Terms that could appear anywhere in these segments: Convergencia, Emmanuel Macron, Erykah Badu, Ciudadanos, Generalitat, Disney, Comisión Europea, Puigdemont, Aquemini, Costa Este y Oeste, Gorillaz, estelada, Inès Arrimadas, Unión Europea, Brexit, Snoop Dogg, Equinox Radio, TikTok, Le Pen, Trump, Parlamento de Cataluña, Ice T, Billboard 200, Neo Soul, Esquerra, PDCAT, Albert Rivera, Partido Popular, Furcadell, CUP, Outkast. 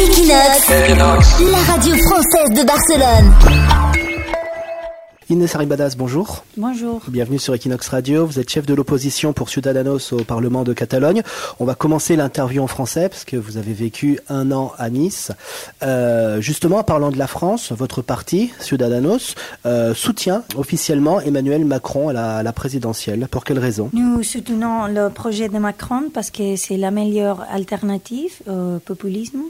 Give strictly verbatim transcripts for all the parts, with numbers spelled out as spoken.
Equinox, Equinox, la radio française de Barcelone. Inès Arrimadas, bonjour. Bonjour. Bienvenue sur Equinox Radio. Vous êtes chef de l'opposition pour Ciudadanos au Parlement de Catalogne. On va commencer l'interview en français parce que vous avez vécu un an à Nice. Euh, justement, en parlant de la France, votre parti, Ciudadanos, euh, soutient officiellement Emmanuel Macron à la, à la présidentielle. Pour quelle raison ? Nous soutenons le projet de Macron parce que c'est la meilleure alternative au populisme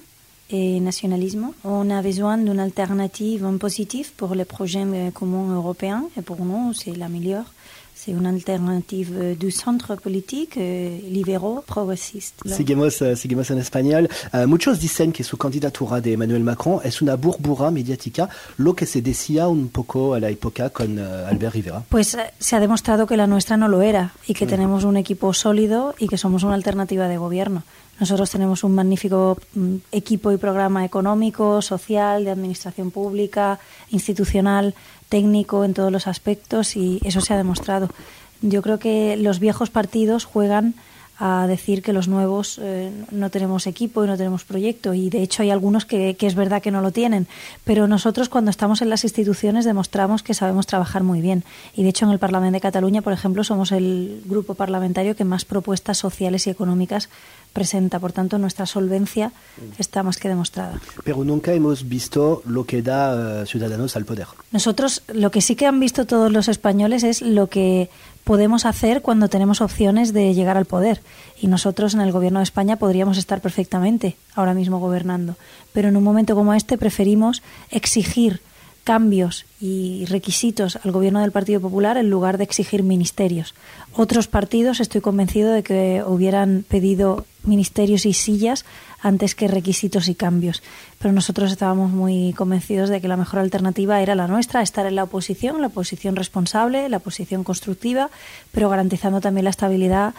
et nationalisme. On a besoin d'une alternative positive pour les projets communs européens et pour nous c'est la meilleure. C'est une alternative du centre politique, libéraux, progressiste. Seguimos, seguimos en espagnol. Uh, muchos dicen que su candidatura de Emmanuel Macron es una burbuja mediática, lo que se decía un poco a la época con uh, Albert Rivera. Pues se ha demostrado que la nuestra no lo era y que mm. tenemos un equipo sólido y que somos una alternativa de gobierno. Nosotros tenemos un magnífico equipo y programa económico, social, de administración pública, institucional, técnico en todos los aspectos y eso se ha demostrado. Yo creo que los viejos partidos juegan a decir que los nuevos eh, no tenemos equipo y no tenemos proyecto y de hecho hay algunos que, que es verdad que no lo tienen, pero nosotros cuando estamos en las instituciones demostramos que sabemos trabajar muy bien y de hecho en el Parlamento de Cataluña, por ejemplo, somos el grupo parlamentario que más propuestas sociales y económicas presenta, por tanto nuestra solvencia está más que demostrada. Pero nunca hemos visto lo que da uh, Ciudadanos al poder. Nosotros lo que sí que han visto todos los españoles es lo que podemos hacer cuando tenemos opciones de llegar al poder y nosotros en el gobierno de España podríamos estar perfectamente ahora mismo gobernando, pero en un momento como este preferimos exigir cambios y requisitos al gobierno del Partido Popular en lugar de exigir ministerios. Otros partidos estoy convencido de que hubieran pedido ministerios y sillas antes que requisitos y cambios, pero nosotros estábamos muy convencidos de que la mejor alternativa era la nuestra, estar en la oposición, la oposición responsable, la oposición constructiva, pero garantizando también la estabilidad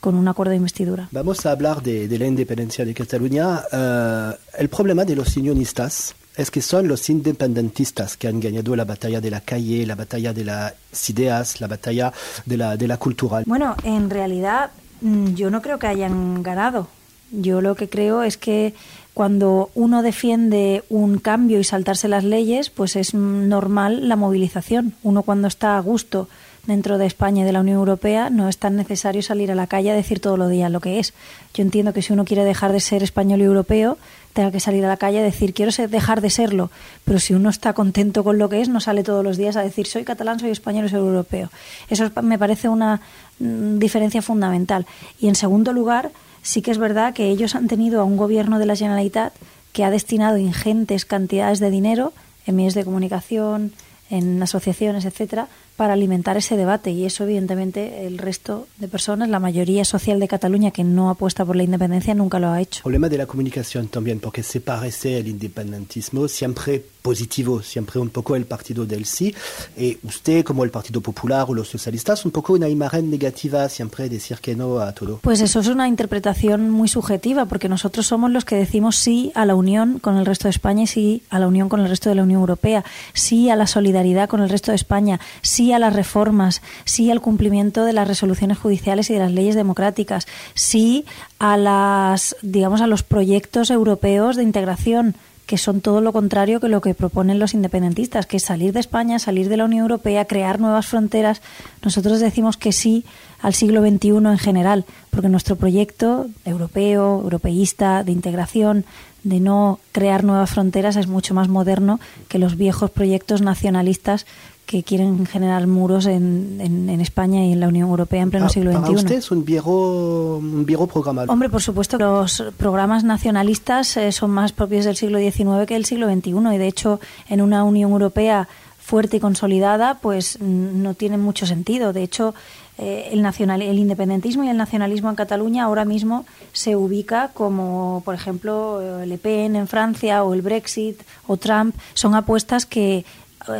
con un acuerdo de investidura. Vamos a hablar de, de la independencia de Cataluña. Uh, el problema de los unionistas es que son los independentistas que han ganado la batalla de la calle, la batalla de las ideas, la batalla de la, de la cultura. Bueno, en realidad yo no creo que hayan ganado. Yo lo que creo es que cuando uno defiende un cambio y saltarse las leyes, pues es normal la movilización. Uno cuando está a gusto dentro de España y de la Unión Europea no es tan necesario salir a la calle a decir todos los días lo que es. Yo entiendo que si uno quiere dejar de ser español y europeo, tenga que salir a la calle a decir quiero ser, dejar de serlo, pero si uno está contento con lo que es, no sale todos los días a decir soy catalán, soy español, soy europeo. Eso me parece una mm, diferencia fundamental. Y en segundo lugar, sí que es verdad que ellos han tenido a un gobierno de la Generalitat que ha destinado ingentes cantidades de dinero en medios de comunicación, en asociaciones, etcétera, para alimentar ese debate y eso evidentemente el resto de personas, la mayoría social de Cataluña que no apuesta por la independencia nunca lo ha hecho. El problema de la comunicación también, porque se parece al independentismo siempre positivo, siempre un poco el partido del sí, y usted como el Partido Popular o los socialistas, un poco una imagen negativa, siempre decir que no a todo. Pues eso es una interpretación muy subjetiva, porque nosotros somos los que decimos sí a la unión con el resto de España y sí a la unión con el resto de la Unión Europea, sí a la solidaridad con el resto de España, sí sí a las reformas, sí al cumplimiento de las resoluciones judiciales y de las leyes democráticas, sí a las, digamos, a los proyectos europeos de integración, que son todo lo contrario que lo que proponen los independentistas, que es salir de España, salir de la Unión Europea, crear nuevas fronteras. Nosotros decimos que sí al siglo veintiuno en general, porque nuestro proyecto europeo, europeísta, de integración, de no crear nuevas fronteras, es mucho más moderno que los viejos proyectos nacionalistas que quieren generar muros en, en, en España y en la Unión Europea en pleno ah, siglo veintiuno. ¿Para usted es un viejo, un viejo programa? Hombre, por supuesto, los programas nacionalistas eh, son más propios del siglo diecinueve que del siglo veintiuno y de hecho en una Unión Europea fuerte y consolidada pues no tiene mucho sentido. De hecho, eh, el, nacional, el independentismo y el nacionalismo en Cataluña ahora mismo se ubica como, por ejemplo, Le Pen en Francia o el Brexit o Trump. Son apuestas que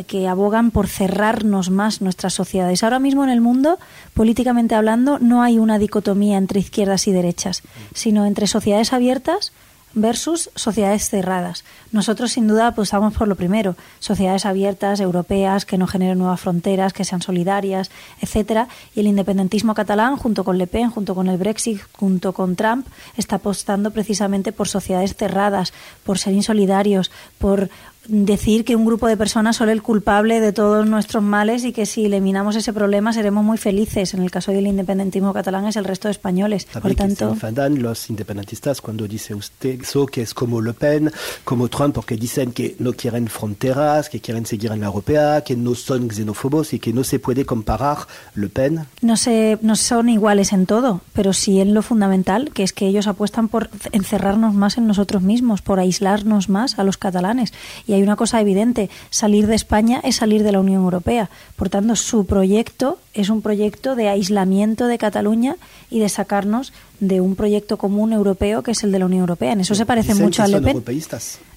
que abogan por cerrarnos más nuestras sociedades. Ahora mismo en el mundo, políticamente hablando, no hay una dicotomía entre izquierdas y derechas, sino entre sociedades abiertas, versus sociedades cerradas. Nosotros sin duda apostamos por lo primero, sociedades abiertas, europeas, que no generen nuevas fronteras, que sean solidarias, etcétera. Y el independentismo catalán, junto con Le Pen, junto con el Brexit, junto con Trump, está apostando precisamente por sociedades cerradas, por ser insolidarios, por decir que un grupo de personas son el culpable de todos nuestros males y que si eliminamos ese problema seremos muy felices. En el caso del independentismo catalán es el resto de españoles. Por tanto, se enfadan los independentistas cuando dice usted eso, que es como Le Pen, como Trump, porque dicen que no quieren fronteras, que quieren seguir en la Europea, que no son xenófobos y que no se puede comparar Le Pen. No, se, no son iguales en todo, pero sí en lo fundamental, que es que ellos apuestan por encerrarnos más en nosotros mismos, por aislarnos más a los catalanes. Y hay una cosa evidente, salir de España es salir de la Unión Europea. Por tanto, su proyecto es un proyecto de aislamiento de Cataluña y de sacarnos de un proyecto común europeo que es el de la Unión Europea. En eso se parece mucho a Le Pen.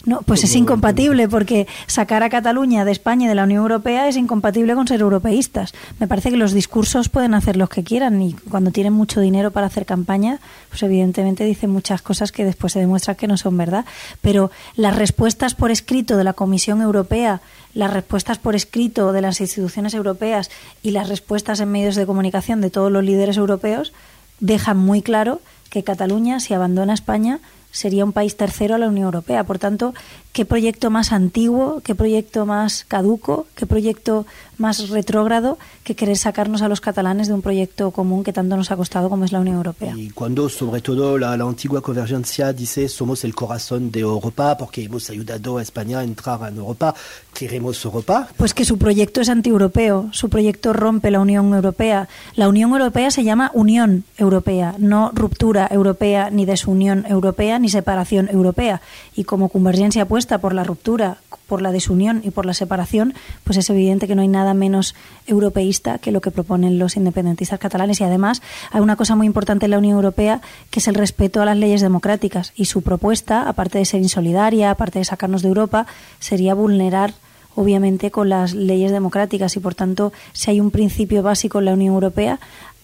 No, pues es incompatible, porque sacar a Cataluña de España y de la Unión Europea es incompatible con ser europeístas. Me parece que los discursos pueden hacer los que quieran y cuando tienen mucho dinero para hacer campaña, pues evidentemente dicen muchas cosas que después se demuestran que no son verdad. Pero las respuestas por escrito de la Comisión Europea, las respuestas por escrito de las instituciones europeas y las respuestas en medios de comunicación de todos los líderes europeos dejan muy claro que Cataluña, si abandona España, sería un país tercero a la Unión Europea. Por tanto, ¿qué proyecto más antiguo, qué proyecto más caduco, qué proyecto más retrógrado que querer sacarnos a los catalanes de un proyecto común que tanto nos ha costado como es la Unión Europea? Y cuando, sobre todo, la, la antigua Convergencia dice somos el corazón de Europa porque hemos ayudado a España a entrar en Europa, ¿queremos Europa? Pues que su proyecto es antieuropeo, su proyecto rompe la Unión Europea. La Unión Europea se llama Unión Europea, no ruptura europea, ni desunión europea, ni separación europea. Y como Convergencia apuesta por la ruptura, por la desunión y por la separación, pues es evidente que no hay nada menos europeísta que lo que proponen los independentistas catalanes. Y además hay una cosa muy importante en la Unión Europea, que es el respeto a las leyes democráticas, y su propuesta, aparte de ser insolidaria, aparte de sacarnos de Europa, sería vulnerar obviamente con las leyes democráticas. Y por tanto, si hay un principio básico en la Unión Europea,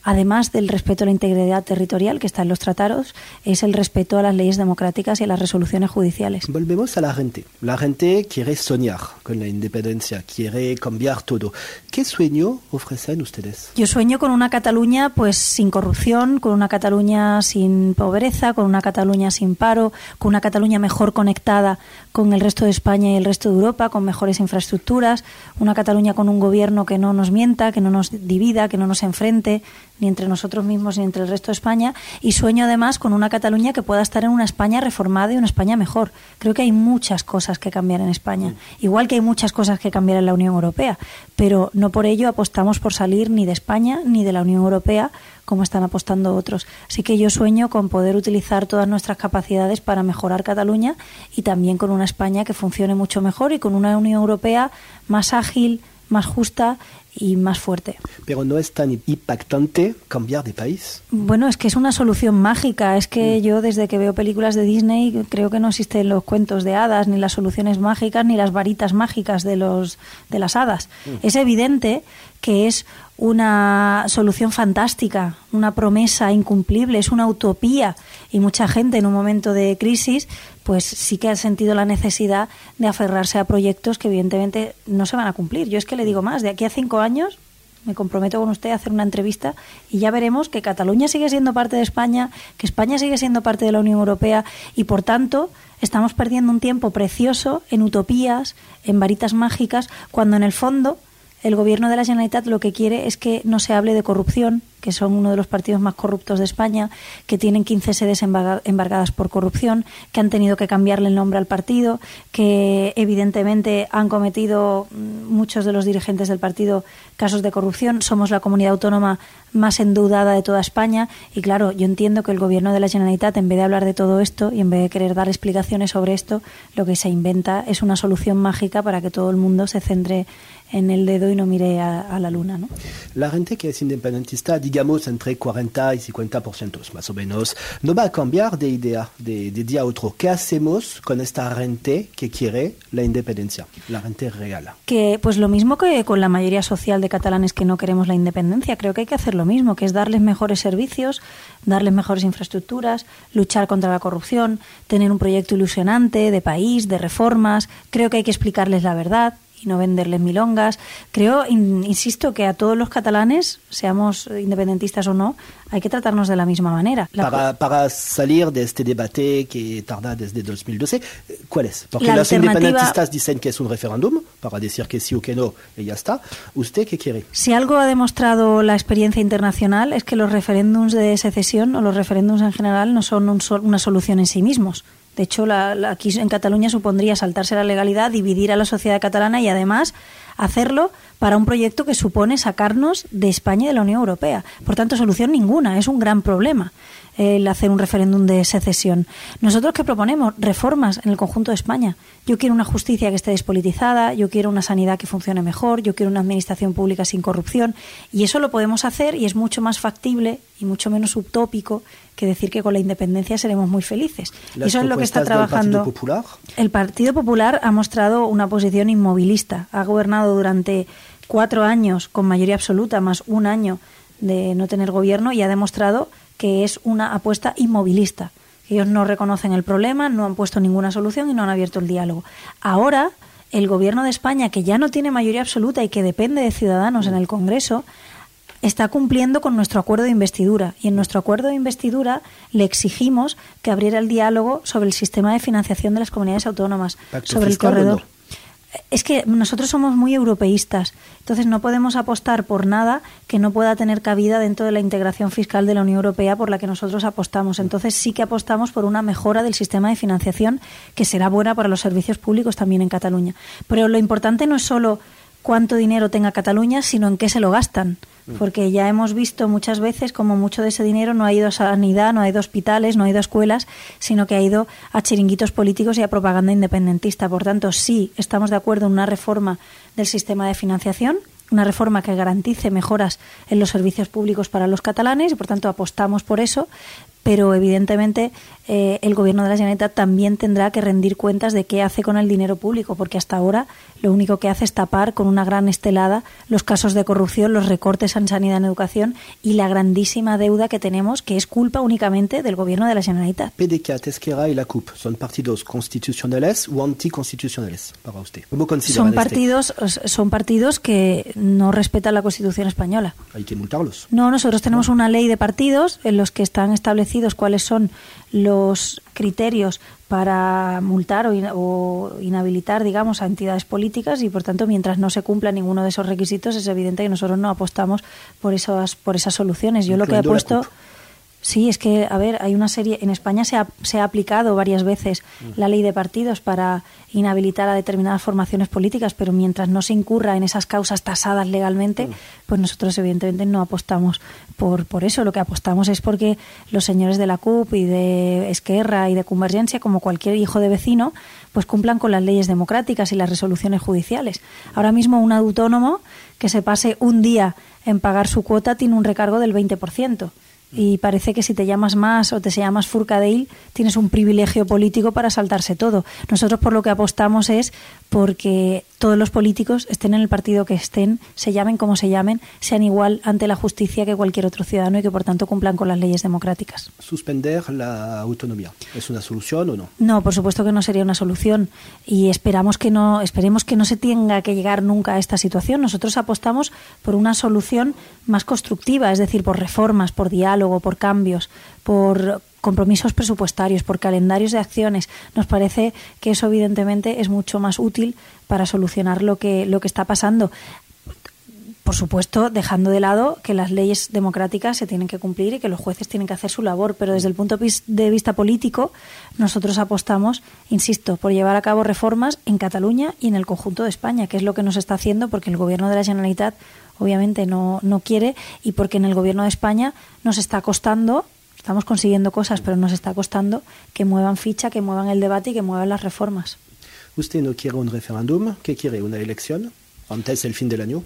además del respeto a la integridad territorial que está en los tratados, es el respeto a las leyes democráticas y a las resoluciones judiciales. Volvemos a la gente. La gente quiere soñar con la independencia, quiere cambiar todo. ¿Qué sueño ofrecen ustedes? Yo sueño con una Cataluña pues sin corrupción, con una Cataluña sin pobreza, con una Cataluña sin paro, con una Cataluña mejor conectada con el resto de España y el resto de Europa, con mejores infraestructuras, una Cataluña con un gobierno que no nos mienta, que no nos divida, que no nos enfrente, ni entre nosotros mismos ni entre el resto de España. Y sueño además con una Cataluña que pueda estar en una España reformada y una España mejor. Creo que hay muchas cosas que cambiar en España, igual que hay muchas cosas que cambiar en la Unión Europea, pero no por ello apostamos por salir ni de España ni de la Unión Europea como están apostando otros. Así que yo sueño con poder utilizar todas nuestras capacidades para mejorar Cataluña y también con una España que funcione mucho mejor y con una Unión Europea más ágil, más justa y más fuerte. Pero no es tan impactante cambiar de país. Bueno, es que es una solución mágica. Es que yo, desde que veo películas de Disney, creo que no existen los cuentos de hadas, ni las soluciones mágicas, ni las varitas mágicas de los de las hadas. Mm. Es evidente que es una solución fantástica, una promesa incumplible, es una utopía. Y mucha gente en un momento de crisis pues sí que ha sentido la necesidad de aferrarse a proyectos que evidentemente no se van a cumplir. Yo es que le digo más, de aquí a cinco años me comprometo con usted a hacer una entrevista y ya veremos que Cataluña sigue siendo parte de España, que España sigue siendo parte de la Unión Europea y, por tanto, estamos perdiendo un tiempo precioso en utopías, en varitas mágicas, cuando en el fondo el gobierno de la Generalitat lo que quiere es que no se hable de corrupción, que son uno de los partidos más corruptos de España, que tienen quince sedes embargadas por corrupción, que han tenido que cambiarle el nombre al partido, que evidentemente han cometido muchos de los dirigentes del partido casos de corrupción. Somos la comunidad autónoma más endeudada de toda España y, claro, yo entiendo que el gobierno de la Generalitat, en vez de hablar de todo esto y en vez de querer dar explicaciones sobre esto, lo que se inventa es una solución mágica para que todo el mundo se centre en el dedo y no mire a, a la luna, ¿no? La gente que es independentista, digamos, digamos entre cuarenta y cincuenta por ciento, más o menos. No va a cambiar de idea de, de día a otro. ¿Qué hacemos con esta gente que quiere la independencia? La gente real. Que, pues lo mismo que con la mayoría social de catalanes que no queremos la independencia. Creo que hay que hacer lo mismo, que es darles mejores servicios, darles mejores infraestructuras, luchar contra la corrupción, tener un proyecto ilusionante de país, de reformas. Creo que hay que explicarles la verdad y no venderles milongas. Creo, in, insisto, que a todos los catalanes, seamos independentistas o no, hay que tratarnos de la misma manera. La para, para salir de este debate que tarda desde dos mil doce, ¿cuál es? Porque los independentistas dicen que es un referéndum, para decir que sí o que no, y ya está. ¿Usted qué quiere? Si algo ha demostrado la experiencia internacional es que los referéndums de secesión o los referéndums en general no son un sol, una solución en sí mismos. De hecho, la, la, aquí en Cataluña supondría saltarse la legalidad, dividir a la sociedad catalana y además hacerlo para un proyecto que supone sacarnos de España y de la Unión Europea. Por tanto, solución ninguna, es un gran problema el hacer un referéndum de secesión. ¿Nosotros qué proponemos? Reformas en el conjunto de España. Yo quiero una justicia que esté despolitizada, yo quiero una sanidad que funcione mejor, yo quiero una administración pública sin corrupción, y eso lo podemos hacer y es mucho más factible y mucho menos utópico que decir que con la independencia seremos muy felices. Las Eso es lo que está trabajando. ¿El Partido Popular? El Partido Popular ha mostrado una posición inmovilista. Ha gobernado durante cuatro años con mayoría absoluta, más un año de no tener gobierno, y ha demostrado que es una apuesta inmovilista. Ellos no reconocen el problema, no han puesto ninguna solución y no han abierto el diálogo. Ahora, el gobierno de España, que ya no tiene mayoría absoluta y que depende de Ciudadanos en el Congreso, está cumpliendo con nuestro acuerdo de investidura, y en nuestro acuerdo de investidura le exigimos que abriera el diálogo sobre el sistema de financiación de las comunidades autónomas, Pacto sobre el corredor. No. Es que nosotros somos muy europeístas, entonces no podemos apostar por nada que no pueda tener cabida dentro de la integración fiscal de la Unión Europea por la que nosotros apostamos. Entonces sí que apostamos por una mejora del sistema de financiación que será buena para los servicios públicos también en Cataluña. Pero lo importante no es solo cuánto dinero tenga Cataluña, sino en qué se lo gastan. Porque ya hemos visto muchas veces como mucho de ese dinero no ha ido a sanidad, no ha ido a hospitales, no ha ido a escuelas, sino que ha ido a chiringuitos políticos y a propaganda independentista. Por tanto, sí, estamos de acuerdo en una reforma del sistema de financiación, una reforma que garantice mejoras en los servicios públicos para los catalanes, y por tanto apostamos por eso, pero evidentemente eh, el gobierno de la Generalitat también tendrá que rendir cuentas de qué hace con el dinero público, porque hasta ahora lo único que hace es tapar con una gran estelada los casos de corrupción, los recortes en sanidad, en educación y la grandísima deuda que tenemos, que es culpa únicamente del gobierno de la Generalitat. P D C A T, Esquerra y la C U P, ¿son partidos constitucionales o anticonstitucionales para usted? ¿Cómo consideran son partidos, este? Son partidos que no respetan la Constitución española. ¿Hay que multarlos? No, nosotros tenemos una ley de partidos en los que están establecidos cuáles son los criterios para multar o, in- o inhabilitar, digamos, a entidades políticas, y por tanto mientras no se cumpla ninguno de esos requisitos es evidente que nosotros no apostamos por esas por esas soluciones. Yo lo que he puesto sí es que, a ver, hay una serie en España se ha, se ha aplicado varias veces la ley de partidos para inhabilitar a determinadas formaciones políticas, pero mientras no se incurra en esas causas tasadas legalmente, pues nosotros evidentemente no apostamos por por eso. Lo que apostamos es porque los señores de la C U P y de Esquerra y de Convergencia, como cualquier hijo de vecino, pues cumplan con las leyes democráticas y las resoluciones judiciales. Ahora mismo un autónomo que se pase un día en pagar su cuota tiene un recargo del veinte por ciento. Y parece que si te llamas más o te llamas Furcadell tienes un privilegio político para saltarse todo. Nosotros por lo que apostamos es porque todos los políticos, estén en el partido que estén, se llamen como se llamen, sean igual ante la justicia que cualquier otro ciudadano y que por tanto cumplan con las leyes democráticas. ¿Suspender la autonomía es una solución o no? No, por supuesto que no sería una solución, y esperamos que no, esperemos que no se tenga que llegar nunca a esta situación. Nosotros apostamos por una solución más constructiva, es decir, por reformas, por diálogo, por cambios, por compromisos presupuestarios, por calendarios de acciones. Nos parece que eso evidentemente es mucho más útil para solucionar lo que, lo que está pasando. Por supuesto, dejando de lado que las leyes democráticas se tienen que cumplir y que los jueces tienen que hacer su labor, pero desde el punto de vista político nosotros apostamos, insisto, por llevar a cabo reformas en Cataluña y en el conjunto de España, que es lo que nos está haciendo, porque el gobierno de la Generalitat obviamente no, no quiere, y porque en el gobierno de España nos está costando, estamos consiguiendo cosas, pero nos está costando que muevan ficha, que muevan el debate y que muevan las reformas. ¿Usted no quiere un referéndum? ¿Qué quiere? ¿Una elección antes del fin del año?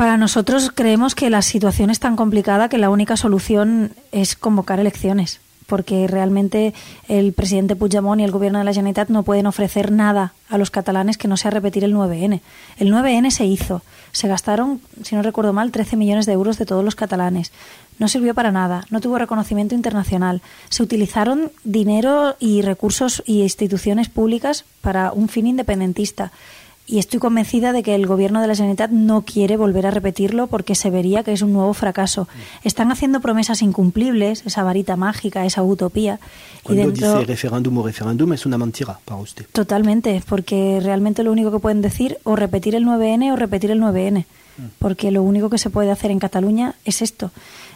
Para nosotros creemos que la situación es tan complicada que la única solución es convocar elecciones, porque realmente el presidente Puigdemont y el gobierno de la Generalitat no pueden ofrecer nada a los catalanes que no sea repetir el nueve ene. El nueve ene se hizo, se gastaron, si no recuerdo mal, trece millones de euros de todos los catalanes. No sirvió para nada, no tuvo reconocimiento internacional. Se utilizaron dinero y recursos y instituciones públicas para un fin independentista. Y estoy convencida de que el gobierno de la Generalitat no quiere volver a repetirlo porque se vería que es un nuevo fracaso. Están haciendo promesas incumplibles, esa varita mágica, esa utopía. Cuando y dentro... dice referéndum o referéndum es una mentira para usted. Totalmente, porque realmente lo único que pueden decir o repetir el nueve ene o repetir el nueve ene, porque lo único que se puede hacer en Cataluña es esto.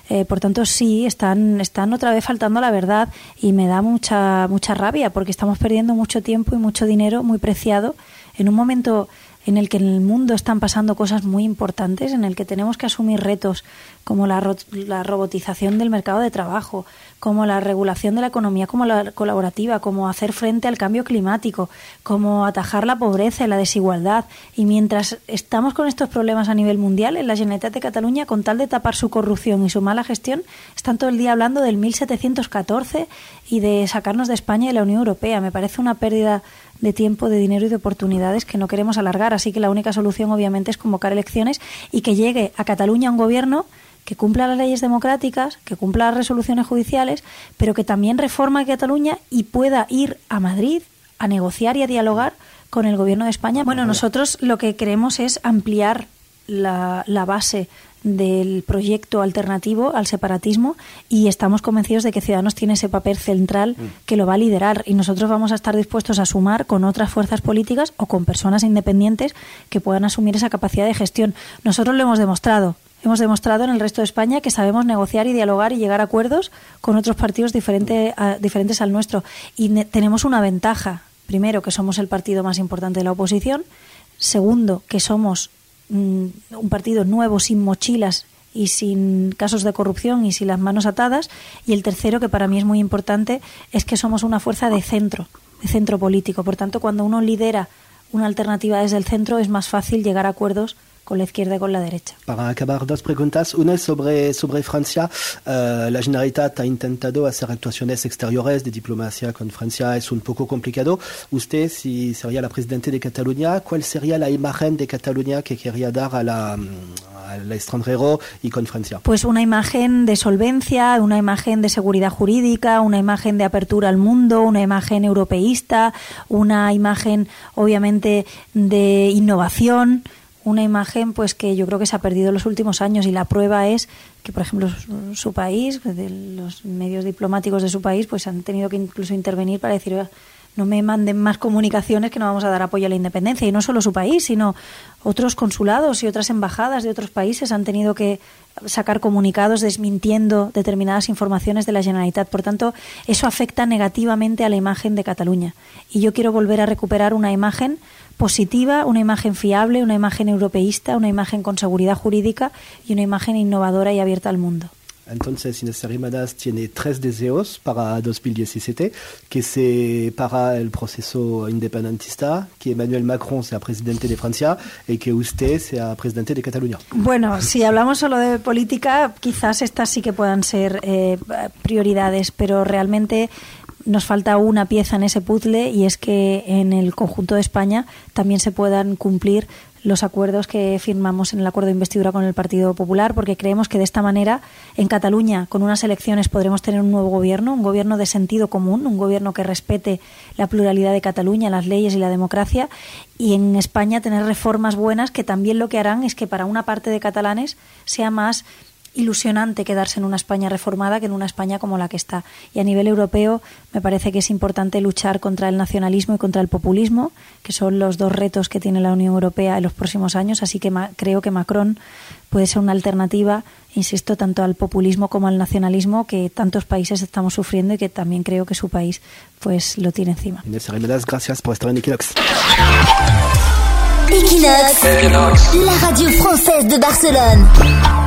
Eh, por tanto, sí, están, están otra vez faltando a la verdad y me da mucha, mucha rabia porque estamos perdiendo mucho tiempo y mucho dinero muy preciado en un momento en el que en el mundo están pasando cosas muy importantes, en el que tenemos que asumir retos como la, ro- la robotización del mercado de trabajo, como la regulación de la economía como la colaborativa, como hacer frente al cambio climático, como atajar la pobreza y la desigualdad. Y mientras estamos con estos problemas a nivel mundial, en la Generalitat de Cataluña, con tal de tapar su corrupción y su mala gestión, están todo el día hablando del mil setecientos catorce y de sacarnos de España y de la Unión Europea. Me parece una pérdida de tiempo, de dinero y de oportunidades que no queremos alargar. Así que la única solución, obviamente, es convocar elecciones y que llegue a Cataluña un gobierno que cumpla las leyes democráticas, que cumpla las resoluciones judiciales, pero que también reforme a Cataluña y pueda ir a Madrid a negociar y a dialogar con el gobierno de España. Bueno, nosotros lo que queremos es ampliar la, la base del proyecto alternativo al separatismo y estamos convencidos de que Ciudadanos tiene ese papel central que lo va a liderar y nosotros vamos a estar dispuestos a sumar con otras fuerzas políticas o con personas independientes que puedan asumir esa capacidad de gestión. Nosotros lo hemos demostrado. Hemos demostrado en el resto de España que sabemos negociar y dialogar y llegar a acuerdos con otros partidos diferente a, diferentes al nuestro. Y ne- tenemos una ventaja. Primero, que somos el partido más importante de la oposición. Segundo, que somos mm, un partido nuevo, sin mochilas y sin casos de corrupción y sin las manos atadas. Y el tercero, que para mí es muy importante, es que somos una fuerza de centro, de centro político. Por tanto, cuando uno lidera una alternativa desde el centro, es más fácil llegar a acuerdos con la izquierda y con la derecha. Para acabar, dos preguntas. Una es sobre, sobre Francia. Uh, la Generalitat ha intentado hacer actuaciones exteriores de diplomacia con Francia. Es un poco complicado. Usted, si sería la presidenta de Cataluña, ¿cuál sería la imagen de Cataluña que querría dar a la, al extranjero y con Francia? Pues una imagen de solvencia, una imagen de seguridad jurídica, una imagen de apertura al mundo, una imagen europeísta, una imagen, obviamente, de innovación. Una imagen pues que yo creo que se ha perdido en los últimos años y la prueba es que, por ejemplo, su, su país, de los medios diplomáticos de su país, pues han tenido que incluso intervenir para decir, no me manden más comunicaciones que no vamos a dar apoyo a la independencia. Y no solo su país, sino otros consulados y otras embajadas de otros países han tenido que sacar comunicados desmintiendo determinadas informaciones de la Generalitat. Por tanto, eso afecta negativamente a la imagen de Cataluña. Y yo quiero volver a recuperar una imagen positiva, una imagen fiable, una imagen europeísta, una imagen con seguridad jurídica y una imagen innovadora y abierta al mundo. Entonces, Inés Arrimadas tiene tres deseos para dos mil diecisiete, que se para el proceso independentista, que Emmanuel Macron sea presidente de Francia y que usted sea presidente de Cataluña. Bueno, si hablamos solo de política, quizás estas sí que puedan ser eh, prioridades, pero realmente nos falta una pieza en ese puzzle y es que en el conjunto de España también se puedan cumplir los acuerdos que firmamos en el acuerdo de investidura con el Partido Popular, porque creemos que de esta manera en Cataluña, con unas elecciones, podremos tener un nuevo gobierno, un gobierno de sentido común, un gobierno que respete la pluralidad de Cataluña, las leyes y la democracia, y en España tener reformas buenas que también lo que harán es que para una parte de catalanes sea más ilusionante quedarse en una España reformada que en una España como la que está. Y a nivel europeo me parece que es importante luchar contra el nacionalismo y contra el populismo, que son los dos retos que tiene la Unión Europea en los próximos años, así que ma- creo que Macron puede ser una alternativa, insisto, tanto al populismo como al nacionalismo que tantos países estamos sufriendo y que también creo que su país pues lo tiene encima. Inés Arrimadas, gracias por estar en Equinox. Equinox, la radio française de Barcelone.